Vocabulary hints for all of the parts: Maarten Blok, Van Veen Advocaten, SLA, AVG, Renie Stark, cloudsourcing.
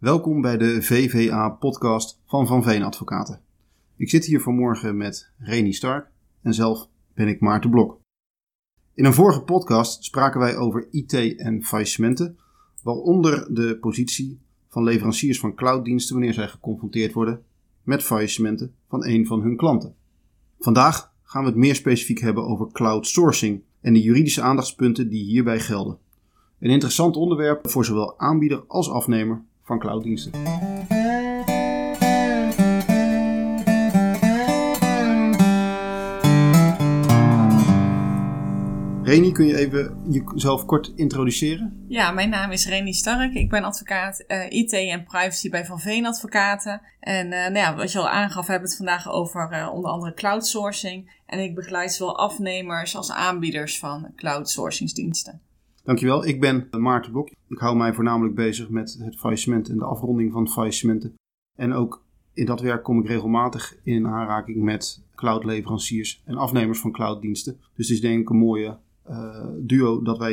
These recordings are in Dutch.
Welkom bij de VVA-podcast van Van Veen Advocaten. Ik zit hier vanmorgen met Renie Stark en zelf ben ik Maarten Blok. In een vorige podcast spraken wij over IT en faillissementen, waaronder de positie van leveranciers van clouddiensten wanneer zij geconfronteerd worden met faillissementen van een van hun klanten. Vandaag gaan we het meer specifiek hebben over cloudsourcing en de juridische aandachtspunten die hierbij gelden. Een interessant onderwerp voor zowel aanbieder als afnemer van clouddiensten. Renie, kun je even jezelf kort introduceren? Ja, mijn naam is Renie Stark. Ik ben advocaat IT en privacy bij Van Veen Advocaten. En wat je al aangaf, hebben we het vandaag over onder andere cloudsourcing. En ik begeleid zowel afnemers als aanbieders van cloudsourcingsdiensten. Dankjewel, ik ben Maarten Blok. Ik hou mij voornamelijk bezig met het faillissement en de afronding van faillissementen. En ook in dat werk kom ik regelmatig in aanraking met cloudleveranciers en afnemers van clouddiensten. Dus het is denk ik een mooie duo dat wij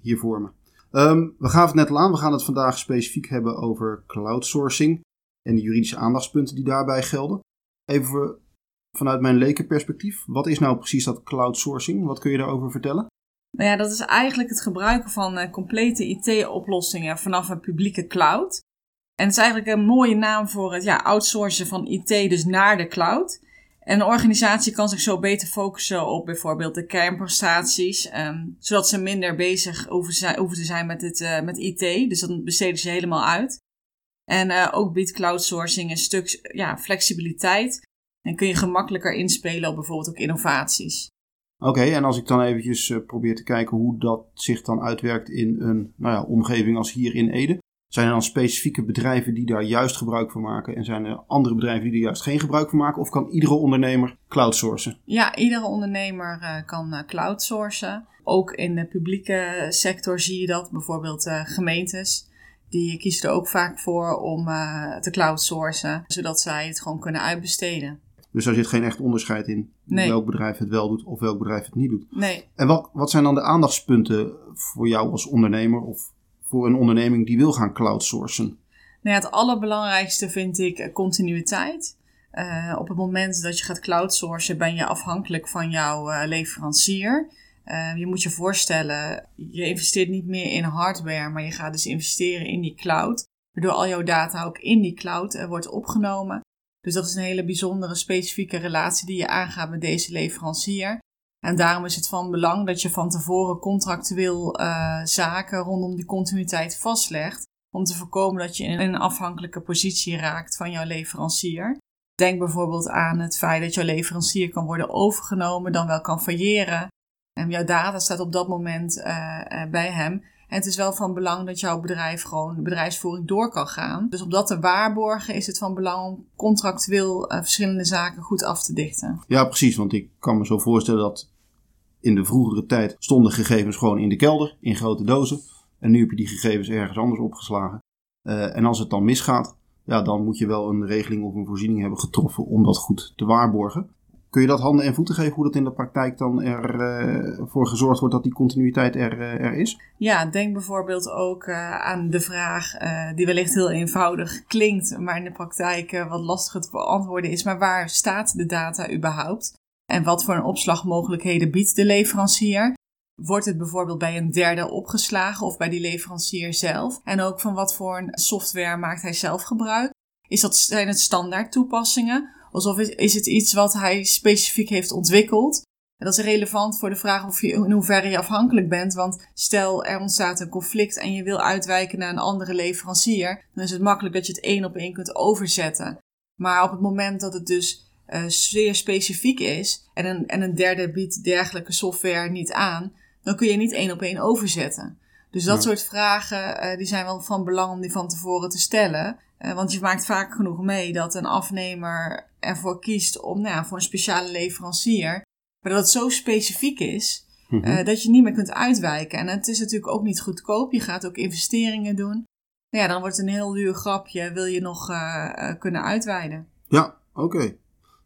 hier vormen. We gaven het net al aan, we gaan het vandaag specifiek hebben over cloudsourcing en de juridische aandachtspunten die daarbij gelden. Even vanuit mijn lekenperspectief, wat is nou precies dat cloudsourcing? Wat kun je daarover vertellen? Nou ja, dat is eigenlijk het gebruiken van complete IT-oplossingen vanaf een publieke cloud. En het is eigenlijk een mooie naam voor het outsourcen van IT dus naar de cloud. En een organisatie kan zich zo beter focussen op bijvoorbeeld de kernprestaties, zodat ze minder bezig hoeven te zijn met IT. Dus dan besteden ze helemaal uit. En ook biedt cloudsourcing een stuk flexibiliteit. En kun je gemakkelijker inspelen op bijvoorbeeld ook innovaties. Oké, en als ik dan eventjes probeer te kijken hoe dat zich dan uitwerkt in een omgeving als hier in Ede. Zijn er dan specifieke bedrijven die daar juist gebruik van maken en zijn er andere bedrijven die er juist geen gebruik van maken? Of kan iedere ondernemer cloudsourcen? Ja, iedere ondernemer kan cloudsourcen. Ook in de publieke sector zie je dat, bijvoorbeeld gemeentes. Die kiezen er ook vaak voor om te cloudsourcen, zodat zij het gewoon kunnen uitbesteden. Dus daar zit geen echt onderscheid in welk bedrijf het wel doet of welk bedrijf het niet doet. Nee. En wat zijn dan de aandachtspunten voor jou als ondernemer of voor een onderneming die wil gaan cloudsourcen? Nou ja, het allerbelangrijkste vind ik continuïteit. Op het moment dat je gaat cloudsourcen ben je afhankelijk van jouw leverancier. Je moet je voorstellen, je investeert niet meer in hardware, maar je gaat dus investeren in die cloud. Waardoor al jouw data ook in die cloud wordt opgenomen. Dus dat is een hele bijzondere, specifieke relatie die je aangaat met deze leverancier. En daarom is het van belang dat je van tevoren contractueel zaken rondom die continuïteit vastlegt. Om te voorkomen dat je in een afhankelijke positie raakt van jouw leverancier. Denk bijvoorbeeld aan het feit dat jouw leverancier kan worden overgenomen, dan wel kan failleren. En jouw data staat op dat moment bij hem. En het is wel van belang dat jouw bedrijf gewoon de bedrijfsvoering door kan gaan. Dus om dat te waarborgen is het van belang om contractueel verschillende zaken goed af te dichten. Ja, precies. Want ik kan me zo voorstellen dat in de vroegere tijd stonden gegevens gewoon in de kelder, in grote dozen. En nu heb je die gegevens ergens anders opgeslagen. En als het dan misgaat, dan moet je wel een regeling of een voorziening hebben getroffen om dat goed te waarborgen. Kun je dat handen en voeten geven, hoe dat in de praktijk dan ervoor gezorgd wordt dat die continuïteit er is? Ja, denk bijvoorbeeld ook aan de vraag die wellicht heel eenvoudig klinkt, maar in de praktijk wat lastiger te beantwoorden is. Maar waar staat de data überhaupt? En wat voor een opslagmogelijkheden biedt de leverancier? Wordt het bijvoorbeeld bij een derde opgeslagen of bij die leverancier zelf? En ook van wat voor een software maakt hij zelf gebruik? Zijn het standaard toepassingen? Alsof is het iets wat hij specifiek heeft ontwikkeld. En dat is relevant voor de vraag of je in hoeverre je afhankelijk bent. Want stel er ontstaat een conflict en je wil uitwijken naar een andere leverancier. Dan is het makkelijk dat je het 1 op 1 kunt overzetten. Maar op het moment dat het dus zeer specifiek is. En een derde biedt dergelijke software niet aan. Dan kun je niet 1 op 1 overzetten. Dus dat soort vragen die zijn wel van belang om die van tevoren te stellen. Want je maakt vaak genoeg mee dat een afnemer ervoor kiest om voor een speciale leverancier. Maar dat het zo specifiek is dat je niet meer kunt uitwijken. En het is natuurlijk ook niet goedkoop. Je gaat ook investeringen doen. Dan wordt het een heel duur grapje. Wil je nog kunnen uitweiden? Ja, oké.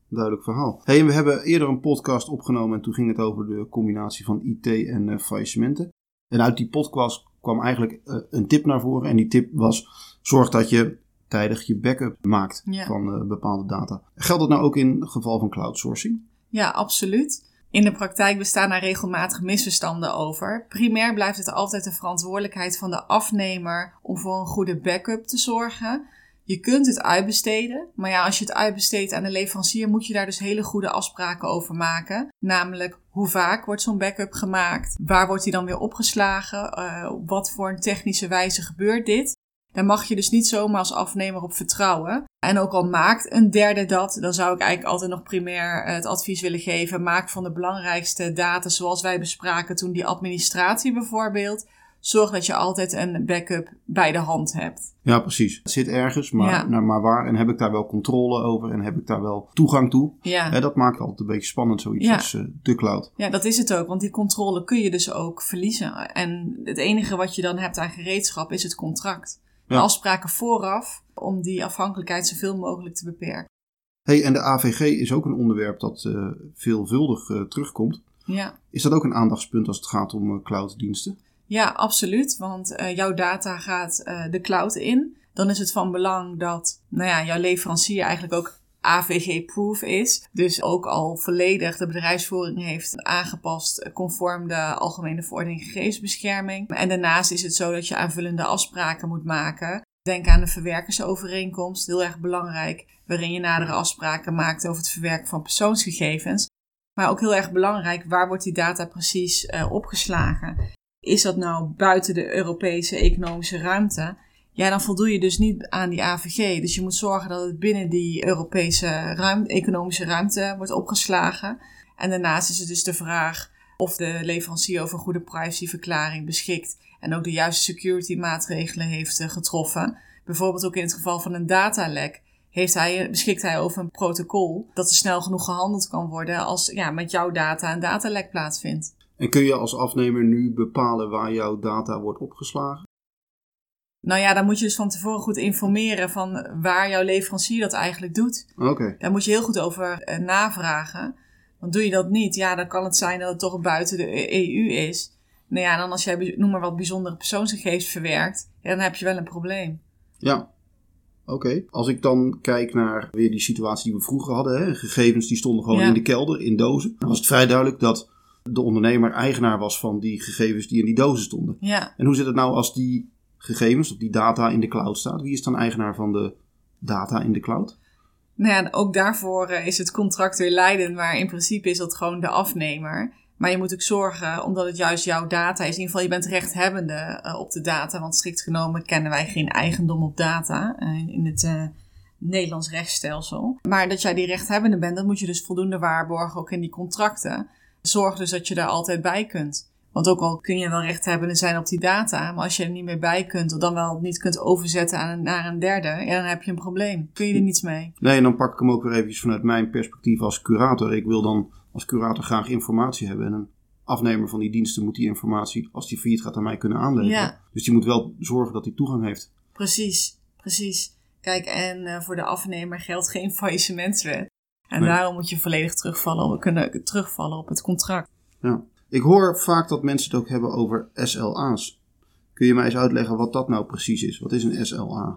Duidelijk verhaal. Hey, we hebben eerder een podcast opgenomen en toen ging het over de combinatie van IT en faillissementen. En uit die podcast kwam eigenlijk een tip naar voren. En die tip was, zorg dat je tijdig je backup maakt van bepaalde data. Geldt dat nou ook in het geval van cloudsourcing? Ja, absoluut. In de praktijk bestaan daar regelmatig misverstanden over. Primair blijft het altijd de verantwoordelijkheid van de afnemer om voor een goede backup te zorgen. Je kunt het uitbesteden, maar ja, als je het uitbesteedt aan de leverancier moet je daar dus hele goede afspraken over maken. Namelijk, hoe vaak wordt zo'n backup gemaakt? Waar wordt die dan weer opgeslagen? Op wat voor een technische wijze gebeurt dit? Daar mag je dus niet zomaar als afnemer op vertrouwen. En ook al maakt een derde dat, dan zou ik eigenlijk altijd nog primair het advies willen geven. Maak van de belangrijkste data, zoals wij bespraken toen die administratie bijvoorbeeld. Zorg dat je altijd een backup bij de hand hebt. Ja, precies. Het zit ergens, maar, maar waar? En heb ik daar wel controle over? En heb ik daar wel toegang toe? Ja. Dat maakt altijd een beetje spannend, zoiets als de cloud. Ja, dat is het ook. Want die controle kun je dus ook verliezen. En het enige wat je dan hebt aan gereedschap is het contract. Ja. Afspraken vooraf om die afhankelijkheid zoveel mogelijk te beperken. Hey, en de AVG is ook een onderwerp dat veelvuldig terugkomt. Ja. Is dat ook een aandachtspunt als het gaat om clouddiensten? Ja, absoluut. Want jouw data gaat de cloud in. Dan is het van belang dat jouw leverancier eigenlijk ook AVG-proof is. Dus ook al volledig de bedrijfsvoering heeft aangepast conform de Algemene Verordening Gegevensbescherming. En daarnaast is het zo dat je aanvullende afspraken moet maken. Denk aan de verwerkersovereenkomst, heel erg belangrijk, waarin je nadere afspraken maakt over het verwerken van persoonsgegevens. Maar ook heel erg belangrijk, waar wordt die data precies opgeslagen? Is dat nou buiten de Europese economische ruimte? Ja, dan voldoe je dus niet aan die AVG. Dus je moet zorgen dat het binnen die Europese economische ruimte wordt opgeslagen. En daarnaast is het dus de vraag of de leverancier over een goede privacyverklaring beschikt. En ook de juiste security maatregelen heeft getroffen. Bijvoorbeeld ook in het geval van een datalek. Beschikt hij over een protocol dat er snel genoeg gehandeld kan worden als met jouw data een datalek plaatsvindt. En kun je als afnemer nu bepalen waar jouw data wordt opgeslagen? Nou ja, dan moet je dus van tevoren goed informeren van waar jouw leverancier dat eigenlijk doet. Okay. Daar moet je heel goed over navragen. Want doe je dat niet, dan kan het zijn dat het toch buiten de EU is. Nou ja, dan als jij noem maar wat bijzondere persoonsgegevens verwerkt, dan heb je wel een probleem. Ja, oké. Als ik dan kijk naar weer die situatie die we vroeger hadden. Hè? Gegevens die stonden gewoon in de kelder, in dozen. Dan was het vrij duidelijk dat de ondernemer eigenaar was van die gegevens die in die dozen stonden. Ja. En hoe zit het nou als die gegevens, of die data in de cloud staat? Wie is dan eigenaar van de data in de cloud? Nou ja, ook daarvoor is het contract weer leidend, maar in principe is dat gewoon de afnemer. Maar je moet ook zorgen, omdat het juist jouw data is, in ieder geval je bent rechthebbende op de data, want strikt genomen kennen wij geen eigendom op data in het Nederlands rechtsstelsel. Maar dat jij die rechthebbende bent, dat moet je dus voldoende waarborgen, ook in die contracten. Zorg dus dat je daar altijd bij kunt. Want ook al kun je wel rechthebbende zijn op die data, maar als je er niet meer bij kunt, of dan wel niet kunt overzetten naar een derde, dan heb je een probleem. Kun je er niets mee. Nee, en dan pak ik hem ook weer eventjes vanuit mijn perspectief als curator. Ik wil dan als curator graag informatie hebben. En een afnemer van die diensten moet die informatie, als die failliet gaat, aan mij kunnen aanleveren. Ja. Dus die moet wel zorgen dat hij toegang heeft. Precies. Kijk, en voor de afnemer geldt geen faillissementswet. En daarom moet je volledig terugvallen. We kunnen terugvallen op het contract. Ja. Ik hoor vaak dat mensen het ook hebben over SLA's. Kun je mij eens uitleggen wat dat nou precies is? Wat is een SLA?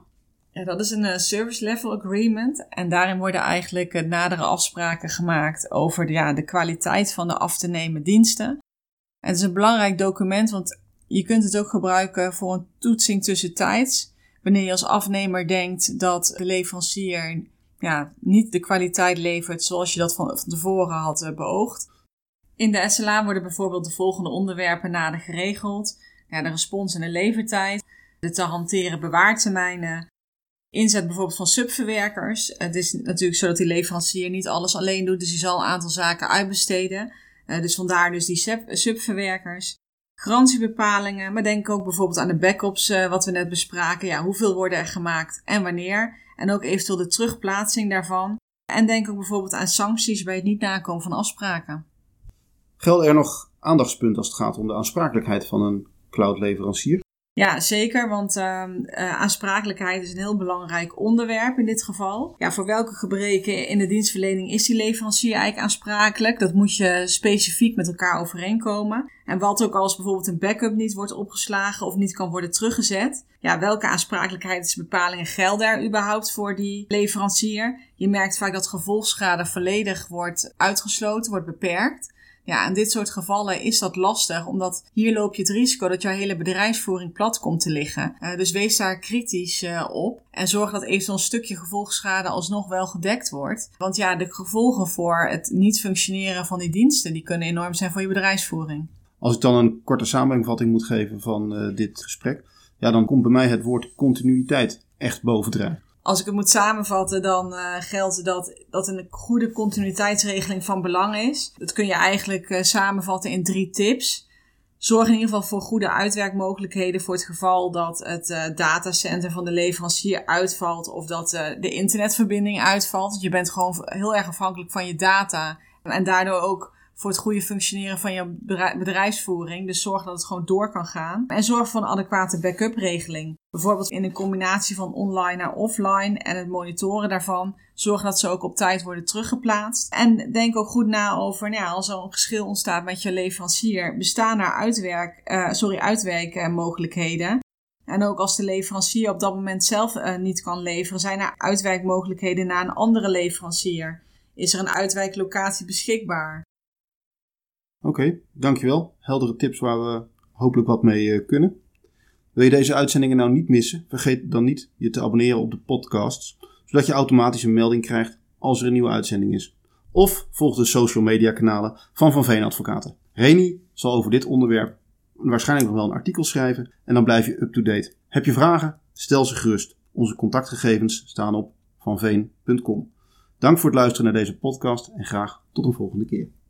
Ja, dat is een Service Level Agreement. En daarin worden eigenlijk nadere afspraken gemaakt over de kwaliteit van de af te nemen diensten. En het is een belangrijk document, want je kunt het ook gebruiken voor een toetsing tussentijds. Wanneer je als afnemer denkt dat de leverancier niet de kwaliteit levert zoals je dat van tevoren had beoogd. In de SLA worden bijvoorbeeld de volgende onderwerpen nader geregeld. De respons en de levertijd, de te hanteren bewaartermijnen, inzet bijvoorbeeld van subverwerkers. Het is natuurlijk zo dat die leverancier niet alles alleen doet, dus die zal een aantal zaken uitbesteden. Dus vandaar dus die subverwerkers. Garantiebepalingen, maar denk ook bijvoorbeeld aan de backups wat we net bespraken. Ja, hoeveel worden er gemaakt en wanneer? En ook eventueel de terugplaatsing daarvan. En denk ook bijvoorbeeld aan sancties bij het niet nakomen van afspraken. Gelden er nog aandachtspunten als het gaat om de aansprakelijkheid van een cloudleverancier? Ja, zeker, want aansprakelijkheid is een heel belangrijk onderwerp in dit geval. Ja, voor welke gebreken in de dienstverlening is die leverancier eigenlijk aansprakelijk? Dat moet je specifiek met elkaar overeenkomen. En wat ook als bijvoorbeeld een backup niet wordt opgeslagen of niet kan worden teruggezet. Ja, welke aansprakelijkheidsbepalingen gelden er überhaupt voor die leverancier? Je merkt vaak dat gevolgsschade volledig wordt uitgesloten, wordt beperkt. Ja, in dit soort gevallen is dat lastig, omdat hier loop je het risico dat jouw hele bedrijfsvoering plat komt te liggen. Dus wees daar kritisch op en zorg dat even zo'n stukje gevolgsschade alsnog wel gedekt wordt. Want ja, de gevolgen voor het niet functioneren van die diensten, die kunnen enorm zijn voor je bedrijfsvoering. Als ik dan een korte samenvatting moet geven van dit gesprek, ja, dan komt bij mij het woord continuïteit echt bovendrijven. Als ik het moet samenvatten, dan geldt dat een goede continuïteitsregeling van belang is. Dat kun je eigenlijk samenvatten in 3 tips. Zorg in ieder geval voor goede uitwerkmogelijkheden voor het geval dat het datacenter van de leverancier uitvalt of dat de internetverbinding uitvalt. Je bent gewoon heel erg afhankelijk van je data en daardoor ook voor het goede functioneren van je bedrijfsvoering. Dus zorg dat het gewoon door kan gaan. En zorg voor een adequate backup regeling. Bijvoorbeeld in een combinatie van online naar offline en het monitoren daarvan. Zorg dat ze ook op tijd worden teruggeplaatst. En denk ook goed na over, als er een geschil ontstaat met je leverancier, bestaan er uitwijkmogelijkheden. En ook als de leverancier op dat moment zelf niet kan leveren, zijn er uitwijkmogelijkheden naar een andere leverancier. Is er een uitwijklocatie beschikbaar? Oké, dankjewel. Heldere tips waar we hopelijk wat mee kunnen. Wil je deze uitzendingen nou niet missen? Vergeet dan niet je te abonneren op de podcasts, zodat je automatisch een melding krijgt als er een nieuwe uitzending is. Of volg de social media kanalen van Veen Advocaten. Renie zal over dit onderwerp waarschijnlijk nog wel een artikel schrijven en dan blijf je up-to-date. Heb je vragen? Stel ze gerust. Onze contactgegevens staan op vanveen.com. Dank voor het luisteren naar deze podcast en graag tot een volgende keer.